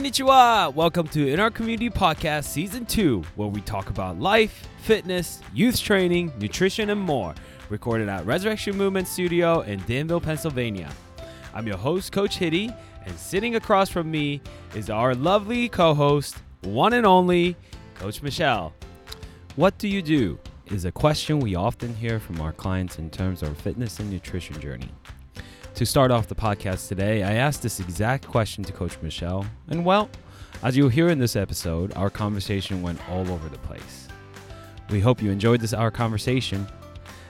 Konnichiwa! Welcome to In Our Community Podcast Season 2, where we talk about life, fitness, youth training, nutrition, and more. Recorded at Resurrection Movement Studio in Danville, Pennsylvania. I'm your host, Coach Hitty, and sitting across from me is our lovely co-host, one and only, Coach Michelle. What do you do is a question we often hear from our clients in terms of fitness and nutrition journey. To start off the podcast today, I asked this exact question to Coach Michelle, and well, as you'll hear in this episode, our conversation went all over the place. We hope you enjoyed our conversation.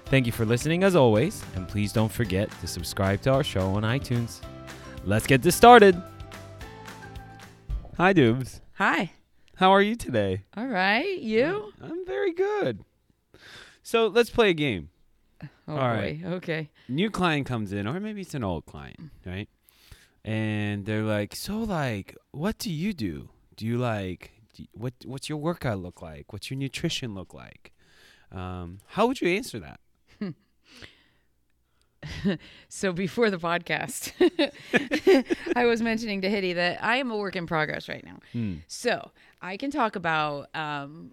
Thank you for listening as always, and please don't forget to subscribe to our show on iTunes. Let's get this started. Hi, Dubs. Hi. How are you today? All right. You? I'm very good. So let's play a game. Oh, all right. Okay. New client comes in, or maybe it's an old client, right? And they're like, so, like, what do you do? Do you like, what's your workout look like? What's your nutrition look like? How would you answer that? So before the podcast, I was mentioning to Hitty that I am a work in progress right now. So I can talk about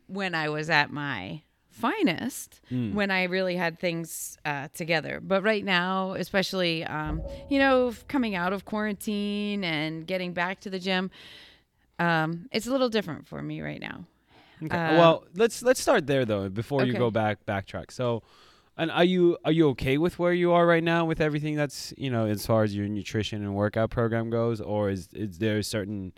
when I was at my finest, when I really had things together. But right now, especially, coming out of quarantine and getting back to the gym, it's a little different for me right now. Okay. Well, let's start there though before you go backtrack. So, and are you okay with where you are right now with everything that's, as far as your nutrition and workout program goes, or is there a certain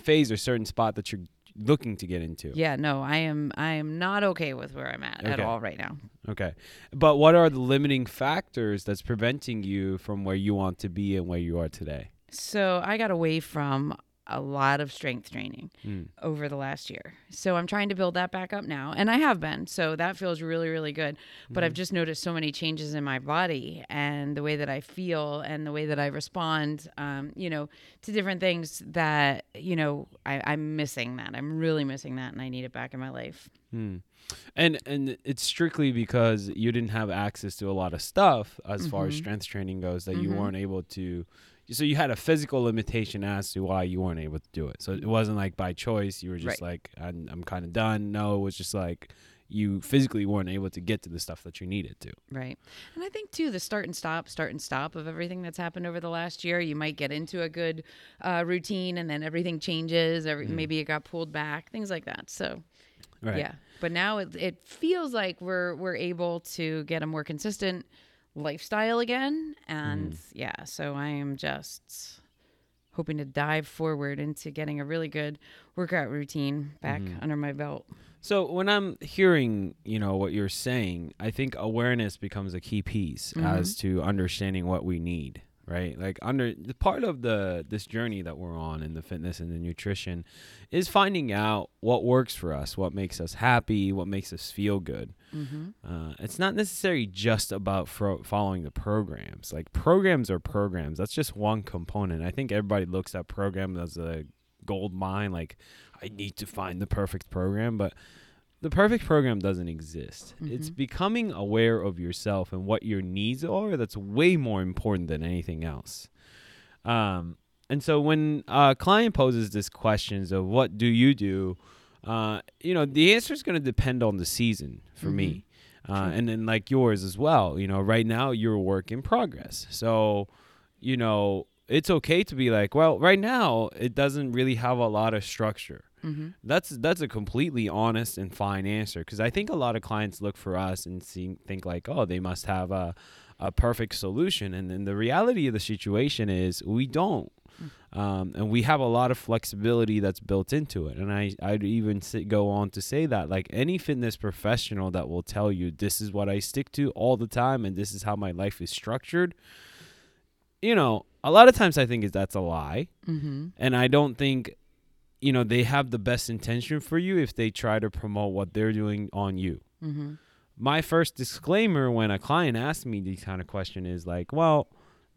phase or certain spot that you're looking to get into? Yeah, no, I am not okay with where I'm at all right now. Okay. But what are the limiting factors that's preventing you from where you want to be and where you are today? So, I got away from a lot of strength training over the last year. So I'm trying to build that back up now. And I have been. So that feels really, really good. But I've just noticed so many changes in my body and the way that I feel and the way that I respond, to different things that, I'm missing that. I'm really missing that. And I need it back in my life. And it's strictly because you didn't have access to a lot of stuff as far as strength training goes that you weren't able to. So you had a physical limitation as to why you weren't able to do it. So it wasn't like by choice. You were just like, I'm kind of done. No, it was just like you physically weren't able to get to the stuff that you needed to. Right. And I think, too, the start and stop of everything that's happened over the last year, you might get into a good routine and then everything changes. Maybe it got pulled back, things like that. So, yeah. But now it feels like we're able to get a more consistent lifestyle again, and so I am just hoping to dive forward into getting a really good workout routine back under my belt. So when I'm hearing what you're saying, I think awareness becomes a key piece as to understanding what we need, right? Like under the part of this journey that we're on in the fitness and the nutrition is finding out what works for us, what makes us happy, what makes us feel good. It's not necessarily just about following the programs. Like programs are programs. That's just one component. I think everybody looks at programs as a gold mine. Like I need to find the perfect program, but the perfect program doesn't exist. It's becoming aware of yourself and what your needs are. That's way more important than anything else. And so when a client poses these questions of what do you do, the answer is going to depend on the season for me, and then like yours as well. Right now you're a work in progress. So, it's okay to be like, well, right now it doesn't really have a lot of structure. That's a completely honest and fine answer. Cause I think a lot of clients look for us and think like, oh, they must have a perfect solution. And then the reality of the situation is we don't. And we have a lot of flexibility that's built into it. And I'd even go on to say that like any fitness professional that will tell you this is what I stick to all the time and this is how my life is structured, a lot of times I think that's a lie. And I don't think, they have the best intention for you if they try to promote what they're doing on you. My first disclaimer when a client asks me these kind of question is like, well,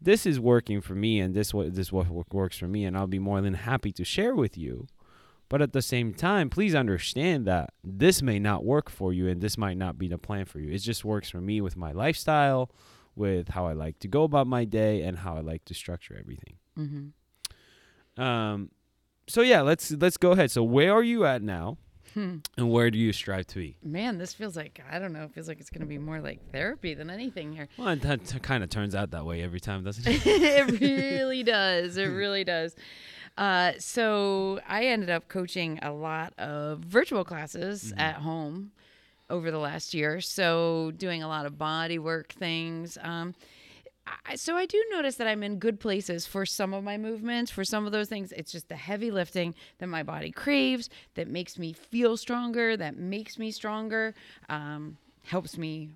this is working for me and this works for me and I'll be more than happy to share with you. But at the same time, please understand that this may not work for you and this might not be the plan for you. It just works for me with my lifestyle, with how I like to go about my day and how I like to structure everything. So yeah, let's go ahead. So where are you at now? And where do you strive to be? Man, this feels like, I don't know, it feels like it's going to be more like therapy than anything here. Well, that kind of turns out that way every time, doesn't it? It really does. It really does. So I ended up coaching a lot of virtual classes at home over the last year. So doing a lot of body work things. So I do notice that I'm in good places for some of my movements, for some of those things. It's just the heavy lifting that my body craves, that makes me feel stronger, that makes me stronger, helps me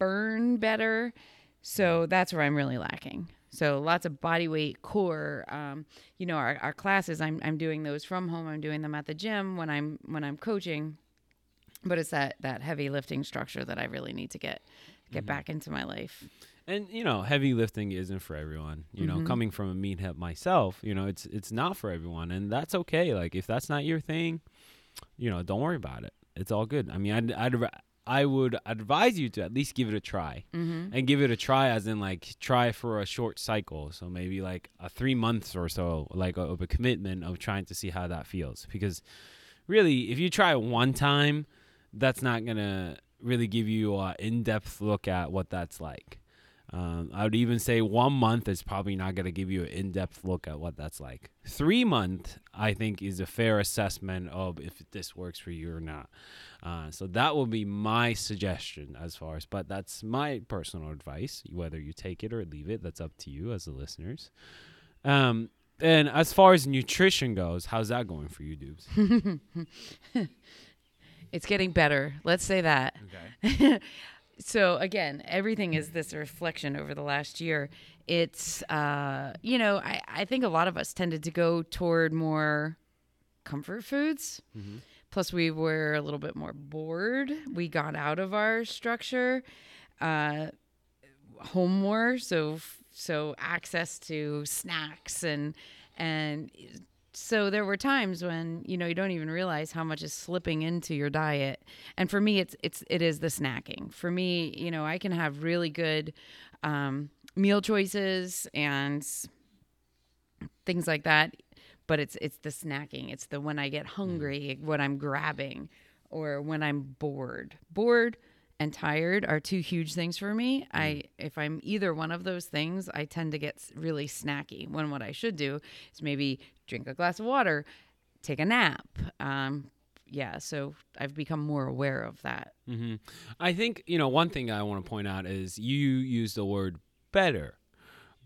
burn better. So that's where I'm really lacking. So lots of body weight, core, you know, our classes, I'm doing those from home. I'm doing them at the gym when I'm coaching, but it's that heavy lifting structure that I really need to get back into my life. And, you know, heavy lifting isn't for everyone. You know, coming from a meathead myself, you know, it's not for everyone. And that's okay. Like, if that's not your thing, you know, don't worry about it. It's all good. I mean, I would advise you to at least give it a try. And give it a try as in, like, try for a short cycle. So maybe, like, a 3 months or so, like, of a commitment of trying to see how that feels. Because, really, if you try it one time, that's not going to really give you an in-depth look at what that's like. I would even say 1 month is probably not going to give you an in-depth look at what that's like. 3 months, I think, is a fair assessment of if this works for you or not. So that will be my suggestion as far as, but that's my personal advice. Whether you take it or leave it, that's up to you as the listeners. And as far as nutrition goes, how's that going for you, Dubes? It's getting better. Let's say that. Okay. So, again, everything is this reflection over the last year. It's, you know, I think a lot of us tended to go toward more comfort foods. Plus, we were a little bit more bored. We got out of our structure. Home more, so access to snacks. And so there were times when, you know, you don't even realize how much is slipping into your diet. And for me, it is the snacking. For me, you know, I can have really good meal choices and things like that, but it's the snacking. It's the when I get hungry, what I'm grabbing, or when I'm bored. Bored and tired are two huge things for me. If I'm either one of those things, I tend to get really snacky. When what I should do is maybe drink a glass of water, take a nap. So I've become more aware of that. I think, you know, one thing I want to point out is you use the word better,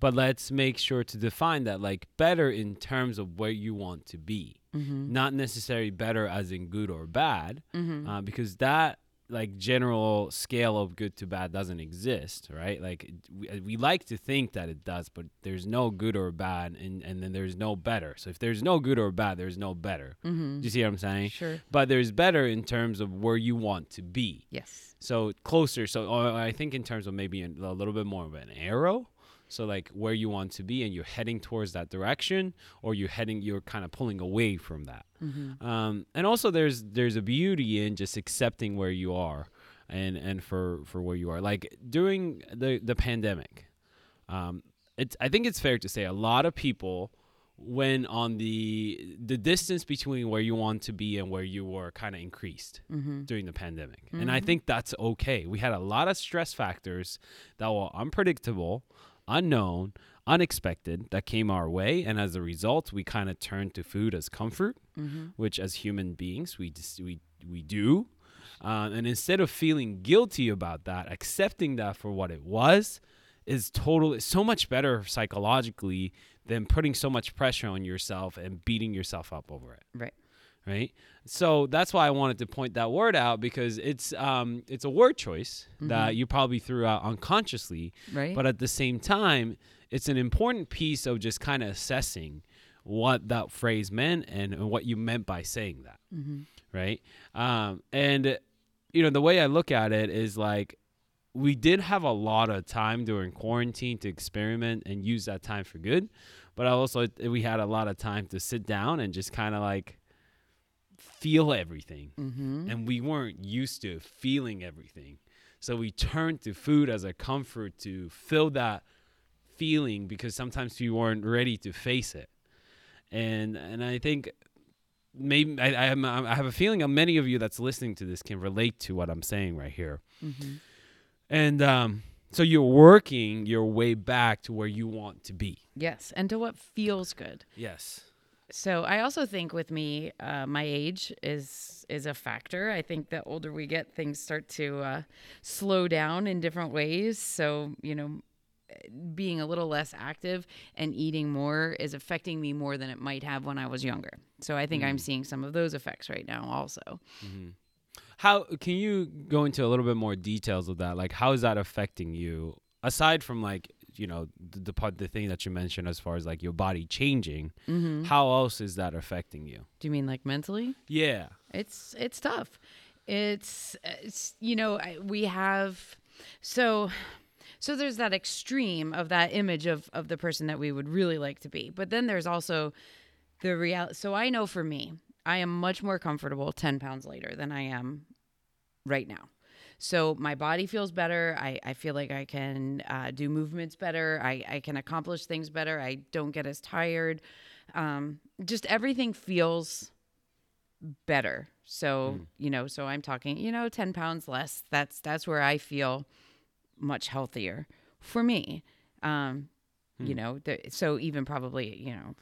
but let's make sure to define that, like, better in terms of where you want to be, not necessarily better as in good or bad, because that, like, general scale of good to bad doesn't exist, right? Like, we like to think that it does, but there's no good or bad, and then there's no better. So if there's no good or bad, there's no better. Do you see what I'm saying? Sure. But there's better in terms of where you want to be. Yes. So closer. So I think in terms of maybe a little bit more of an arrow. So, like, where you want to be, and you're heading towards that direction, or you're kind of pulling away from that. And also there's a beauty in just accepting where you are and for where you are. Like, during the pandemic, I think it's fair to say a lot of people went on the distance between where you want to be and where you were kind of increased during the pandemic. And I think that's okay. We had a lot of stress factors that were unpredictable, unknown, unexpected, that came our way, and as a result we kind of turned to food as comfort, which as human beings we do, and instead of feeling guilty about that, accepting that for what it was is so much better psychologically than putting so much pressure on yourself and beating yourself up over it. Right? So that's why I wanted to point that word out, because it's a word choice that you probably threw out unconsciously, right? But at the same time, it's an important piece of just kind of assessing what that phrase meant and what you meant by saying that, right? And, you know, the way I look at it is, like, we did have a lot of time during quarantine to experiment and use that time for good, but also we had a lot of time to sit down and just kind of, like, feel everything, and we weren't used to feeling everything, so we turned to food as a comfort to fill that feeling, because sometimes we weren't ready to face it. And I think maybe I have a feeling many of you that's listening to this can relate to what I'm saying right here. Mm-hmm. And so you're working your way back to where you want to be. Yes, and to what feels good. Yes. So I also think with me, my age is a factor. I think the older we get, things start to slow down in different ways. So, you know, being a little less active and eating more is affecting me more than it might have when I was younger. So I think I'm seeing some of those effects right now also. Mm-hmm. How can you go into a little bit more details of that? Like, how is that affecting you? Aside from, like, you know, the thing that you mentioned as far as like your body changing, how else is that affecting you? Do you mean like mentally? Yeah. It's tough. It's you know, we have, so there's that extreme of that image of the person that we would really like to be. But then there's also the reality. So I know for me, I am much more comfortable 10 pounds lighter than I am right now. So my body feels better. I feel like I can do movements better. I can accomplish things better. I don't get as tired. Just everything feels better. So, you know, so I'm talking, you know, 10 pounds less. That's where I feel much healthier for me. You know, so even probably, you know,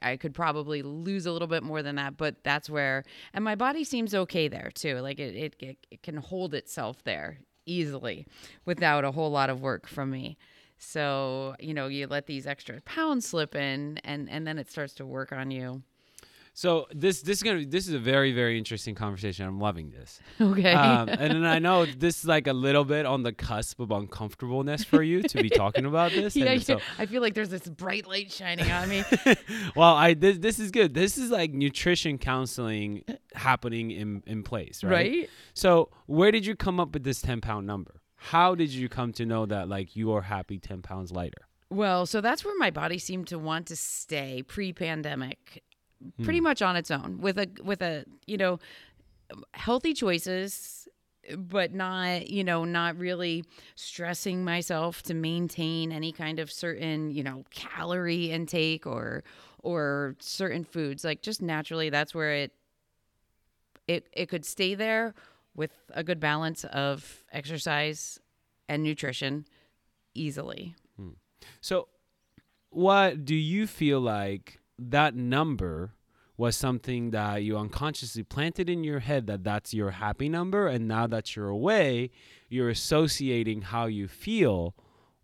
I could probably lose a little bit more than that, but that's where, and my body seems okay there too. Like it can hold itself there easily without a whole lot of work from me. So, you know, you let these extra pounds slip in and then it starts to work on you. So this is a very, very interesting conversation. I'm loving this. Okay. And I know this is like a little bit on the cusp of uncomfortableness for you to be talking about this. Yeah, and so, I feel like there's this bright light shining on me. Well, this is good. This is like nutrition counseling happening in place, right? Right. So where did you come up with this 10-pound number? How did you come to know that like you are happy 10 pounds lighter? Well, so that's where my body seemed to want to stay pre-pandemic. Pretty much on its own with a, you know, healthy choices, but not, you know, not really stressing myself to maintain any kind of certain, you know, calorie intake or certain foods. Like just naturally, that's where it could stay there with a good balance of exercise and nutrition easily. So what do you feel like that number was something that you unconsciously planted in your head that that's your happy number, and now that you're away, you're associating how you feel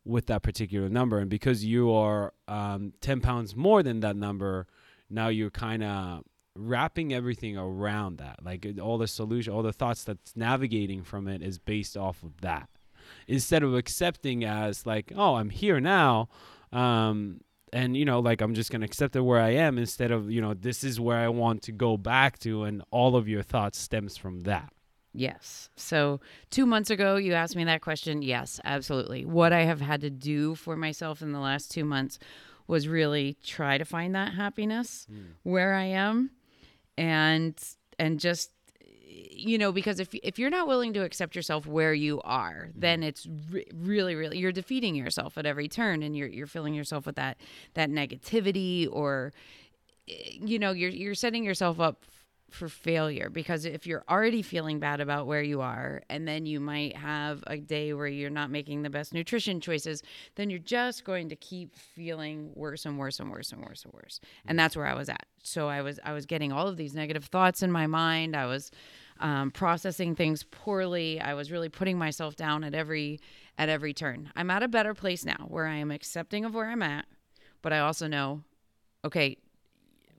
with that particular number, and because you are 10 pounds more than that number, now you're kind of wrapping everything around that, like all the solution, all the thoughts that's navigating from it is based off of that, instead of accepting as like, oh, I'm here now, and, you know, like, I'm just going to accept it where I am, instead of, you know, this is where I want to go back to. And all of your thoughts stems from that. Yes. So 2 months ago, you asked me that question. Yes, absolutely. What I have had to do for myself in the last 2 months was really try to find that happiness where I am. And just, you know, because if you're not willing to accept yourself where you are, then it's really you're defeating yourself at every turn, and you're filling yourself with that negativity, or, you know, you're setting yourself up for failure, because if you're already feeling bad about where you are, and then you might have a day where you're not making the best nutrition choices, then you're just going to keep feeling worse and worse and worse and worse and worse. And that's where I was at. So I was getting all of these negative thoughts in my mind. I was processing things poorly. I was really putting myself down at every turn. I'm at a better place now where I am accepting of where I'm at, but I also know, okay,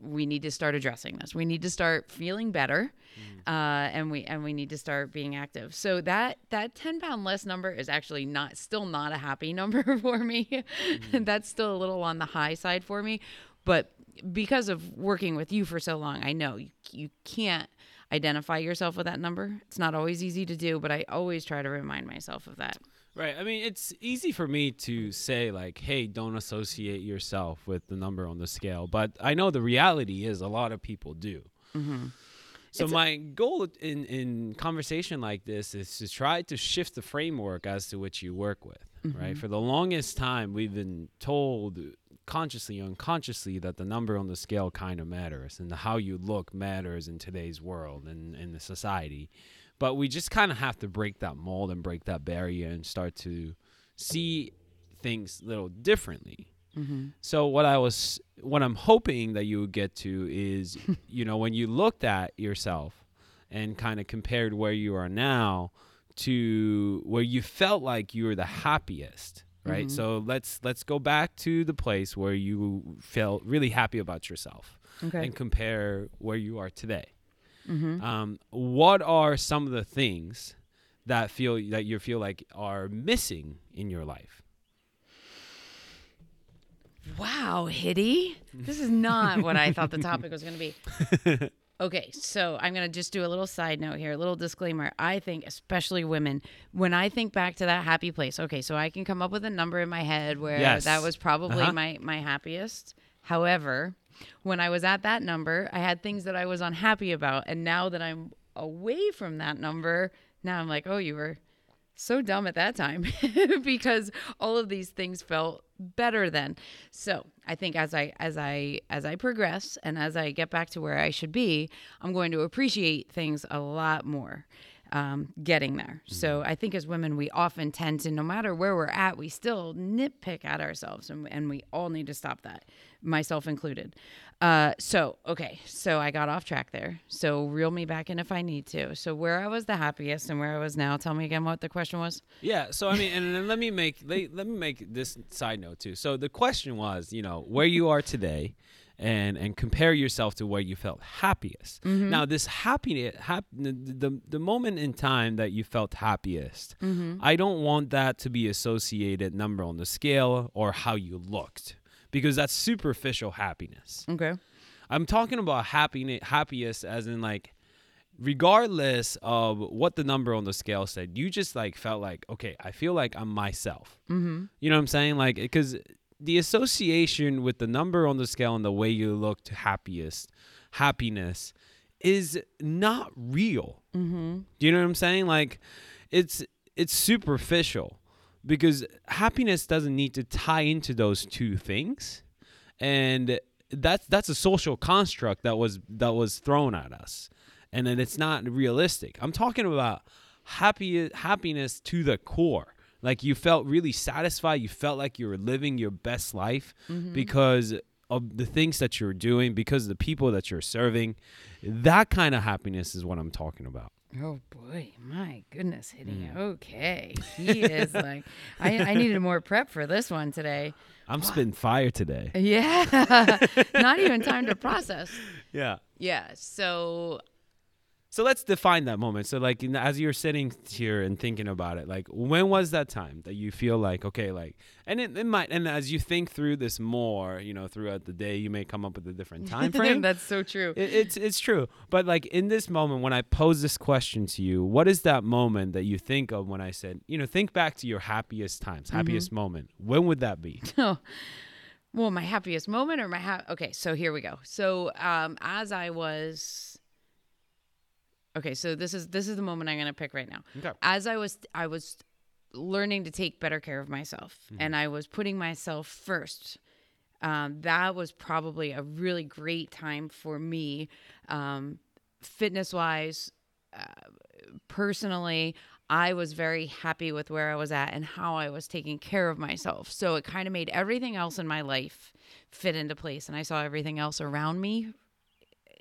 we need to start addressing this. We need to start feeling better, and we need to start being active. So that 10 pound less number is actually still not a happy number for me. That's still a little on the high side for me. But because of working with you for so long, I know you can't identify yourself with that number. It's not always easy to do, but I always try to remind myself of that. Right. I mean, it's easy for me to say like, hey, don't associate yourself with the number on the scale. But I know the reality is a lot of people do. Mm-hmm. So my goal in conversation like this is to try to shift the framework as to which you work with. Mm-hmm. Right. For the longest time, we've been told consciously or unconsciously that the number on the scale kind of matters, and how you look matters in today's world and in the society. But we just kind of have to break that mold and break that barrier and start to see things a little differently. Mm-hmm. So what I'm hoping that you would get to is, you know, when you looked at yourself and kind of compared where you are now to where you felt like you were the happiest, right? Mm-hmm. So let's go back to the place where you felt really happy about yourself, okay, and compare where you are today. Mm-hmm. What are some of the things that you feel like are missing in your life? Wow, Hitty. This is not what I thought the topic was going to be. Okay, so I'm going to just do a little side note here, a little disclaimer. I think, especially women, when I think back to that happy place, okay, so I can come up with a number in my head where that was probably my happiest. However, when I was at that number, I had things that I was unhappy about. And now that I'm away from that number, now I'm like, oh, you were so dumb at that time because all of these things felt better then. So I think as I progress and as I get back to where I should be, I'm going to appreciate things a lot more, getting there. Mm-hmm. So I think as women, we often tend to, no matter where we're at, we still nitpick at ourselves, and we all need to stop that, myself included. So I got off track there. So reel me back in if I need to. So where I was the happiest and where I was now, tell me again what the question was. Yeah. So, I mean, and then let me make this side note too. So the question was, you know, where you are today and compare yourself to where you felt happiest. Mm-hmm. Now this the moment in time that you felt happiest, mm-hmm, I don't want that to be associated number on the scale or how you looked, because that's superficial happiness. Okay. I'm talking about happiest as in, like, regardless of what the number on the scale said, you just like felt like, okay, I feel like I'm myself. Mm-hmm. You know what I'm saying? Like, because the association with the number on the scale and the way you look to happiness is not real. Mm-hmm. Do you know what I'm saying? Like, it's superficial, because happiness doesn't need to tie into those two things, and that's a social construct that was thrown at us, and then it's not realistic. I'm talking about happiness to the core. Like, you felt really satisfied. You felt like you were living your best life, mm-hmm, because of the things that you're doing, because of the people that you're serving. That kind of happiness is what I'm talking about. Oh, boy. My goodness, Hitty. Mm. Okay. He is like, I needed more prep for this one today. I'm spitting fire today. Yeah. Not even time to process. Yeah. Yeah. So let's define that moment. So, like, as you're sitting here and thinking about it, like, when was that time that you feel like, okay, like, and it might, and as you think through this more, you know, throughout the day, you may come up with a different time frame. That's so true. It's true. But, like, in this moment, when I pose this question to you, what is that moment that you think of when I said, you know, think back to your happiest times, happiest, mm-hmm, moment? When would that be? Oh. Well, my happiest moment or my okay, so here we go. So, as I was. Okay, so this is the moment I'm going to pick right now. Okay. As I was learning to take better care of myself, mm-hmm, and I was putting myself first. That was probably a really great time for me, fitness-wise, personally. I was very happy with where I was at and how I was taking care of myself. So it kind of made everything else in my life fit into place, and I saw everything else around me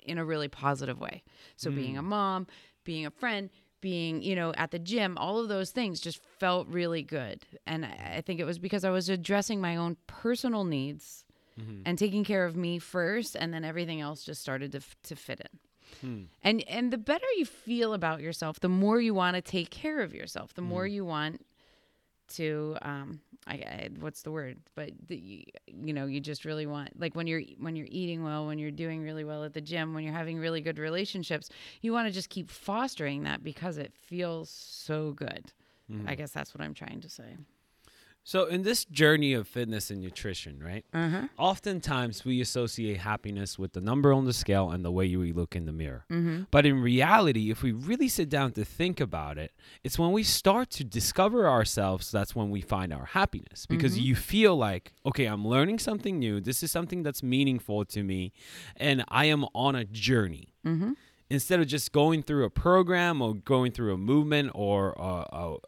in a really positive way. So being a mom, being a friend, being, you know, at the gym, all of those things just felt really good. And I think it was because I was addressing my own personal needs, mm-hmm, and taking care of me first, and then everything else just started to fit in. Hmm. And the better you feel about yourself, the more you want to take care of yourself, the more you want to, what's the word? But you know, you just really want, like, when you're eating well, when you're doing really well at the gym, when you're having really good relationships, you want to just keep fostering that because it feels so good. Mm. I guess that's what I'm trying to say. So in this journey of fitness and nutrition, right? Uh-huh. Oftentimes we associate happiness with the number on the scale and the way you look in the mirror. Mm-hmm. But in reality, if we really sit down to think about it, it's when we start to discover ourselves, that's when we find our happiness. Because mm-hmm. you feel like, okay, I'm learning something new. This is something that's meaningful to me. And I am on a journey. Mm-hmm. Instead of just going through a program or going through a movement or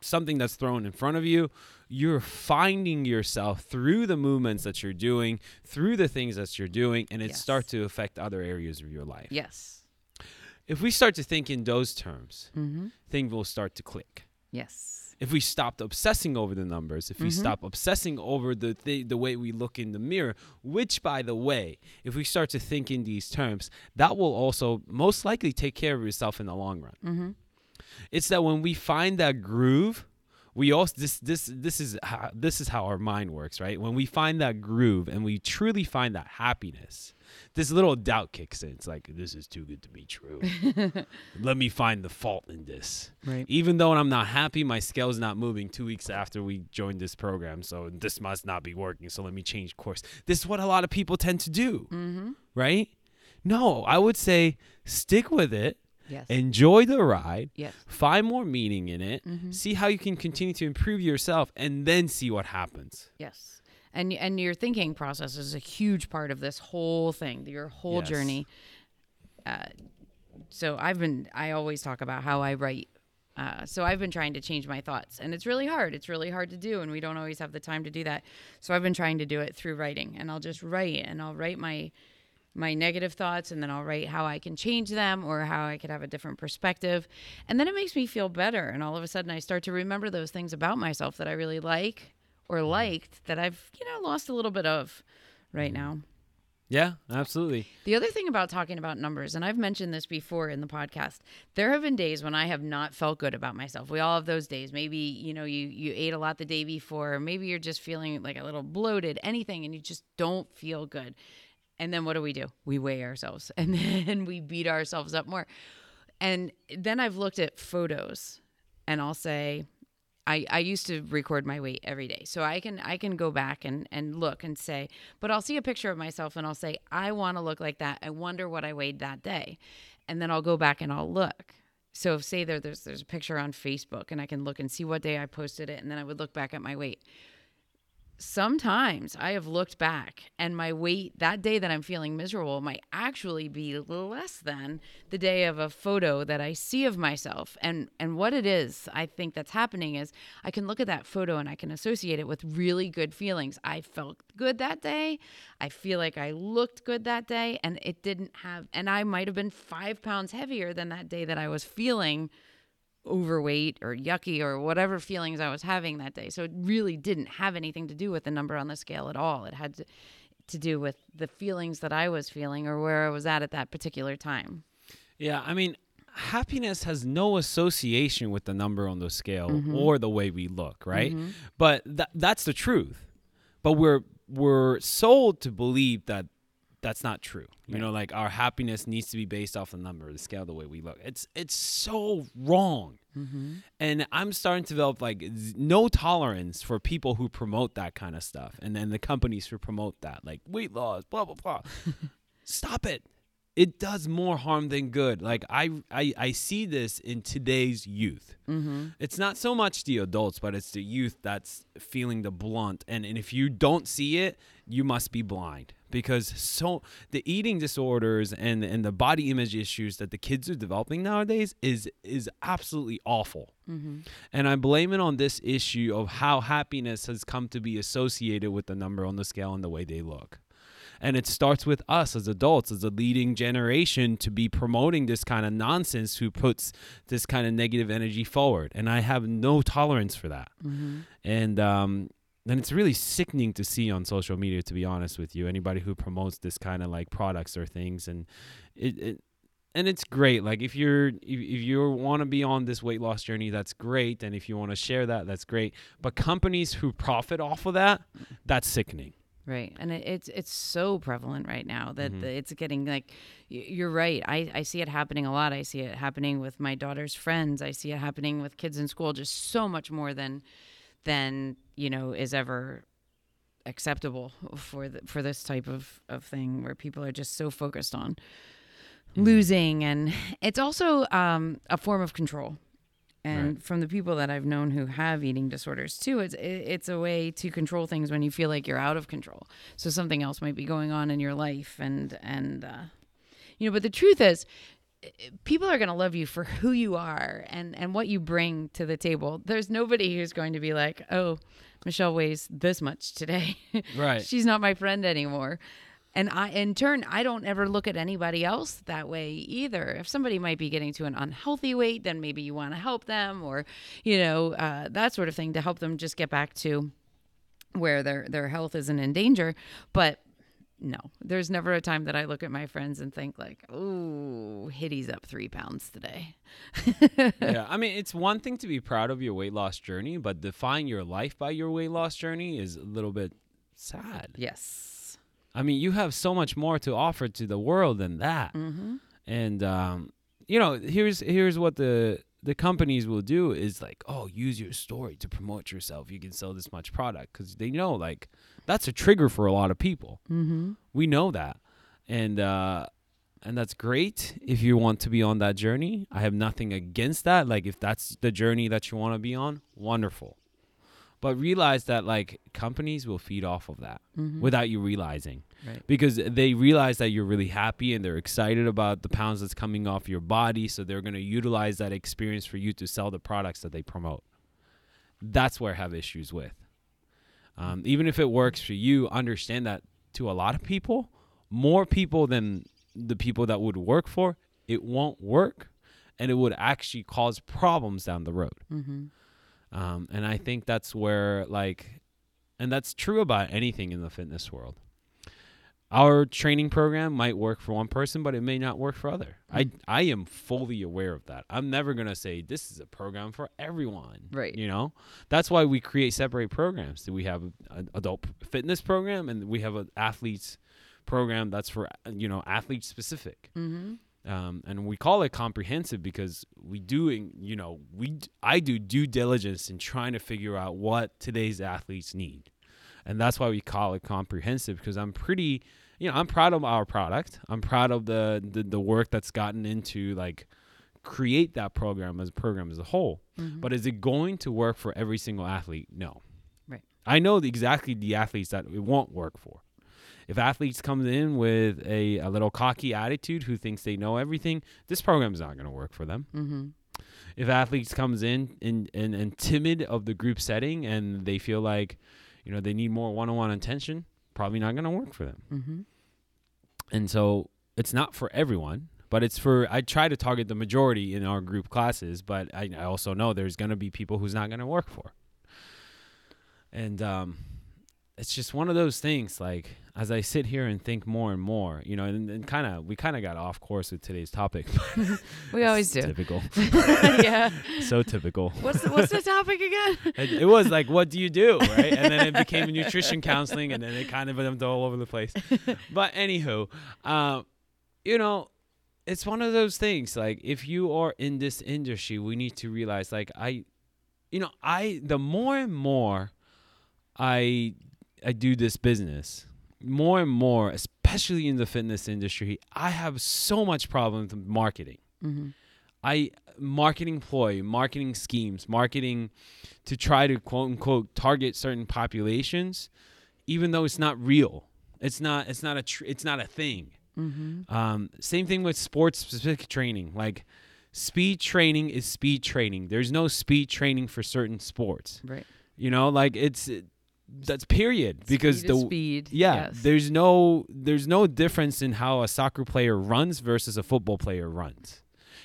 something that's thrown in front of you, you're finding yourself through the movements that you're doing, through the things that you're doing, and it yes. starts to affect other areas of your life. Yes. If we start to think in those terms, mm-hmm. things will start to click. Yes. If we stopped obsessing over the numbers, if mm-hmm. we stop obsessing over the way we look in the mirror, which, by the way, if we start to think in these terms, that will also most likely take care of yourself in the long run. Mm-hmm. It's that when we find that groove, we also this is how our mind works, right? When we find that groove and we truly find that happiness, this little doubt kicks in. It's like, this is too good to be true. Let me find the fault in this. Right. Even though I'm not happy, my scale is not moving 2 weeks after we joined this program. So this must not be working. So let me change course. This is what a lot of people tend to do, mm-hmm. right? No, I would say stick with it. Yes. Enjoy the ride. Yes. Find more meaning in it. Mm-hmm. See how you can continue to improve yourself and then see what happens. Yes. And your thinking process is a huge part of this whole thing, your whole yes. journey. I always talk about how I write. So I've been trying to change my thoughts, and it's really hard. It's really hard to do, and we don't always have the time to do that. So I've been trying to do it through writing, and I'll just write, and I'll write my negative thoughts, and then I'll write how I can change them or how I could have a different perspective. And then it makes me feel better. And all of a sudden I start to remember those things about myself that I really like or liked that I've, lost a little bit of right now. Yeah, absolutely. The other thing about talking about numbers, and I've mentioned this before in the podcast, there have been days when I have not felt good about myself. We all have those days. Maybe, you ate a lot the day before, or maybe you're just feeling like a little bloated, anything, and you just don't feel good. And then what do? We weigh ourselves, and then we beat ourselves up more. And then I've looked at photos, and I'll say, I used to record my weight every day. So I can go back and look and say, but I'll see a picture of myself and I'll say, I want to look like that. I wonder what I weighed that day. And then I'll go back and I'll look. So if say there's a picture on Facebook, and I can look and see what day I posted it. And then I would look back at my weight. Sometimes I have looked back, and my weight that day that I'm feeling miserable might actually be less than the day of a photo that I see of myself. And what it is, I think that's happening is I can look at that photo and I can associate it with really good feelings. I felt good that day. I feel like I looked good that day, and it didn't have, and I might've been 5 pounds heavier than that day that I was feeling overweight or yucky or whatever feelings I was having that day. So it really didn't have anything to do with the number on the scale at all. It had to do with the feelings that I was feeling or where I was at that particular time. Yeah, I mean, happiness has no association with the number on the scale mm-hmm. or the way we look, right? Mm-hmm. But that's the truth. But we're sold to believe that that's not true. Right. Our happiness needs to be based off the number, the scale, the way we look. It's so wrong. Mm-hmm. And I'm starting to develop no tolerance for people who promote that kind of stuff. And then the companies who promote that, like weight loss, blah, blah, blah. Stop it. It does more harm than good. I see this in today's youth. Mm-hmm. It's not so much the adults, but it's the youth that's feeling the blunt. And if you don't see it, you must be blind. Because the eating disorders and the body image issues that the kids are developing nowadays is absolutely awful. Mm-hmm. And I blame it on this issue of how happiness has come to be associated with the number on the scale and the way they look. And it starts with us as adults, as a leading generation, to be promoting this kind of nonsense who puts this kind of negative energy forward. And I have no tolerance for that. Mm-hmm. And it's really sickening to see on social media, to be honest with you, anybody who promotes this kind of products or things. And it's great. If you want to be on this weight loss journey, that's great. And if you want to share that, that's great. But companies who profit off of that, that's sickening. Right. And it's so prevalent right now that mm-hmm. It's getting you're right. I see it happening a lot. I see it happening with my daughter's friends. I see it happening with kids in school, just so much more than than, you know, is ever acceptable for this type of thing where people are just so focused on losing. And it's also a form of control. And right. from the people that I've known who have eating disorders too, it's a way to control things when you feel like you're out of control. So something else might be going on in your life, and you know. But the truth is, people are going to love you for who you are and what you bring to the table. There's nobody who's going to be like, oh, Michelle weighs this much today. Right. She's not my friend anymore. And I, in turn, I don't ever look at anybody else that way either. If somebody might be getting to an unhealthy weight, then maybe you want to help them, or, you know, that sort of thing, to help them just get back to where their health isn't in danger. But no, there's never a time that I look at my friends and think like, oh, Hitty's up 3 pounds today. Yeah, I mean, it's one thing to be proud of your weight loss journey, but define your life by your weight loss journey is a little bit sad. Yes. I mean, you have so much more to offer to the world than that. Mm-hmm. And, you know, here's what the companies will do is like, oh, use your story to promote yourself. You can sell this much product, because they know, like, that's a trigger for a lot of people. Mm-hmm. We know that. And that's great if you want to be on that journey. I have nothing against that. Like, if that's the journey that you want to be on, wonderful. But realize that, like, companies will feed off of that mm-hmm. without you realizing. Right. Because they realize that you're really happy and they're excited about the pounds that's coming off your body. So they're going to utilize that experience for you to sell the products that they promote. That's where I have issues with. Even if it works for you, understand that to a lot of people, more people than the people that would work for, it won't work. And it would actually cause problems down the road. Mm-hmm. And I think that's where, like, and that's true about anything in the fitness world. Our training program might work for one person, but it may not work for other. I am fully aware of that. I'm never going to say this is a program for everyone. Right. You know, that's why we create separate programs. We have an adult fitness program, and we have an athletes program that's for, you know, athlete specific. Mm-hmm. And we call it comprehensive because we do, you know, I do due diligence in trying to figure out what today's athletes need. And that's why we call it comprehensive, because I'm pretty, you know, I'm proud of our product. I'm proud of the work that's gotten into, like, create that program as a whole. Mm-hmm. But is it going to work for every single athlete? No. Right. I know exactly the athletes that it won't work for. If athletes come in with a little cocky attitude who thinks they know everything, this program is not going to work for them. Mm-hmm. If athletes comes in and timid of the group setting and they feel like, you know, they need more one-on-one attention, probably not going to work for them. Mm-hmm. And so it's not for everyone, but it's for, I try to target the majority in our group classes, but I also know there's going to be people who's not going to work for. And it's just one of those things, like, as I sit here and think more and more, you know, and we kind of got off course with today's topic. We always do. Typical. Yeah. So typical. What's the topic again? It was like, what do you do, right? And then it became nutrition counseling, and then it kind of went all over the place. But anywho, you know, it's one of those things. Like, if you are in this industry, we need to realize, like, the more and more I do this business, more and more, especially in the fitness industry, I have so much problems with marketing. Mm-hmm. Marketing ploy, marketing schemes, marketing to try to, quote unquote, target certain populations, even though it's not real. It's not a thing. Mm-hmm. Same thing with sports specific training. Like, speed training is speed training. There's no speed training for certain sports. Right. You know, like, that's period, because speed speed. Yeah, yes. There's no difference in how a soccer player runs versus a football player runs.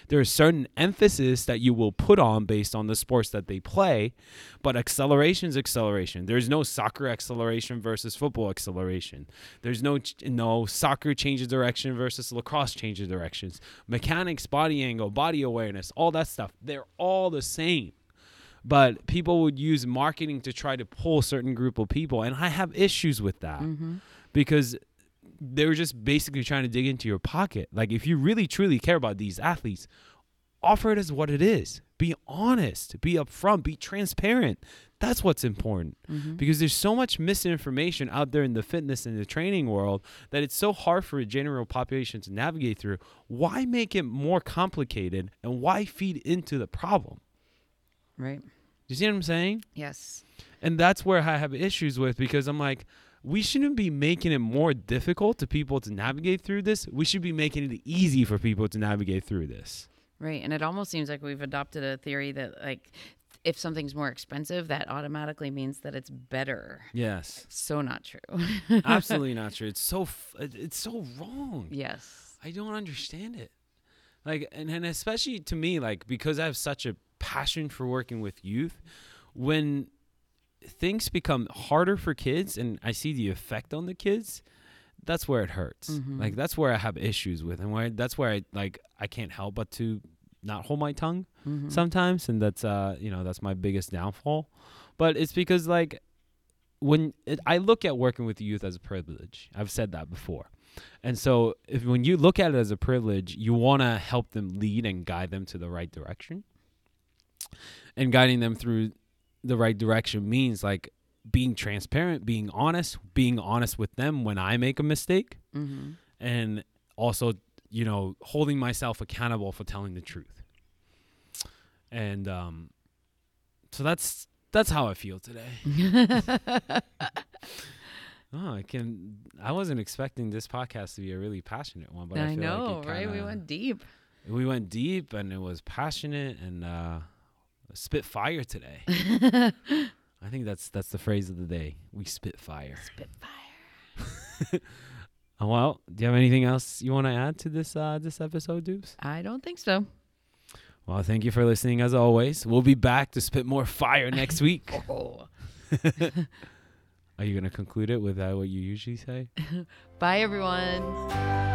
There are certain emphasis that you will put on based on the sports that they play, but acceleration's acceleration. There's no soccer acceleration versus football acceleration. There's no soccer changes direction versus lacrosse changes directions. Mechanics, body angle, body awareness, all that stuff. They're all the same. But people would use marketing to try to pull certain group of people. And I have issues with that mm-hmm. because they're just basically trying to dig into your pocket. Like, if you really, truly care about these athletes, Offer it as what it is. Be honest, be upfront, be transparent. That's what's important, because there's so much misinformation out there in the fitness and the training world that it's so hard for a general population to navigate through. Why make it more complicated, and why feed into the problem? Right. You see what I'm saying? Yes. And that's where I have issues with, because I'm like, we shouldn't be making it more difficult to people to navigate through this. We should be making it easy for people to navigate through this. Right. And it almost seems like we've adopted a theory that, like, if something's more expensive, that automatically means that it's better. Yes. So not true. Absolutely not true. It's so wrong. Yes. I don't understand it. Like, and especially to me, like, because I have such a passion for working with youth, when things become harder for kids and I see the effect on the kids, that's where it hurts. Mm-hmm. Like, that's where I have issues with, and that's where I can't help but to not hold my tongue sometimes. And that's, that's my biggest downfall. But it's because, like, I look at working with youth as a privilege. I've said that before. And so when you look at it as a privilege, you want to help them lead and guide them to the right direction. And guiding them through the right direction means, like, being transparent, being honest with them when I make a mistake, and also, holding myself accountable for telling the truth. And so that's how I feel today. I wasn't expecting this podcast to be a really passionate one, but I feel know, like it kinda, right? We went deep, and it was passionate and spit fire today. I think that's the phrase of the day. We spit fire. Spit fire. Well, do you have anything else you want to add to this this episode, Dupes? I don't think so. Well, thank you for listening, as always. We'll be back to spit more fire next week. Oh. Are you going to conclude it with what you usually say? Bye, everyone.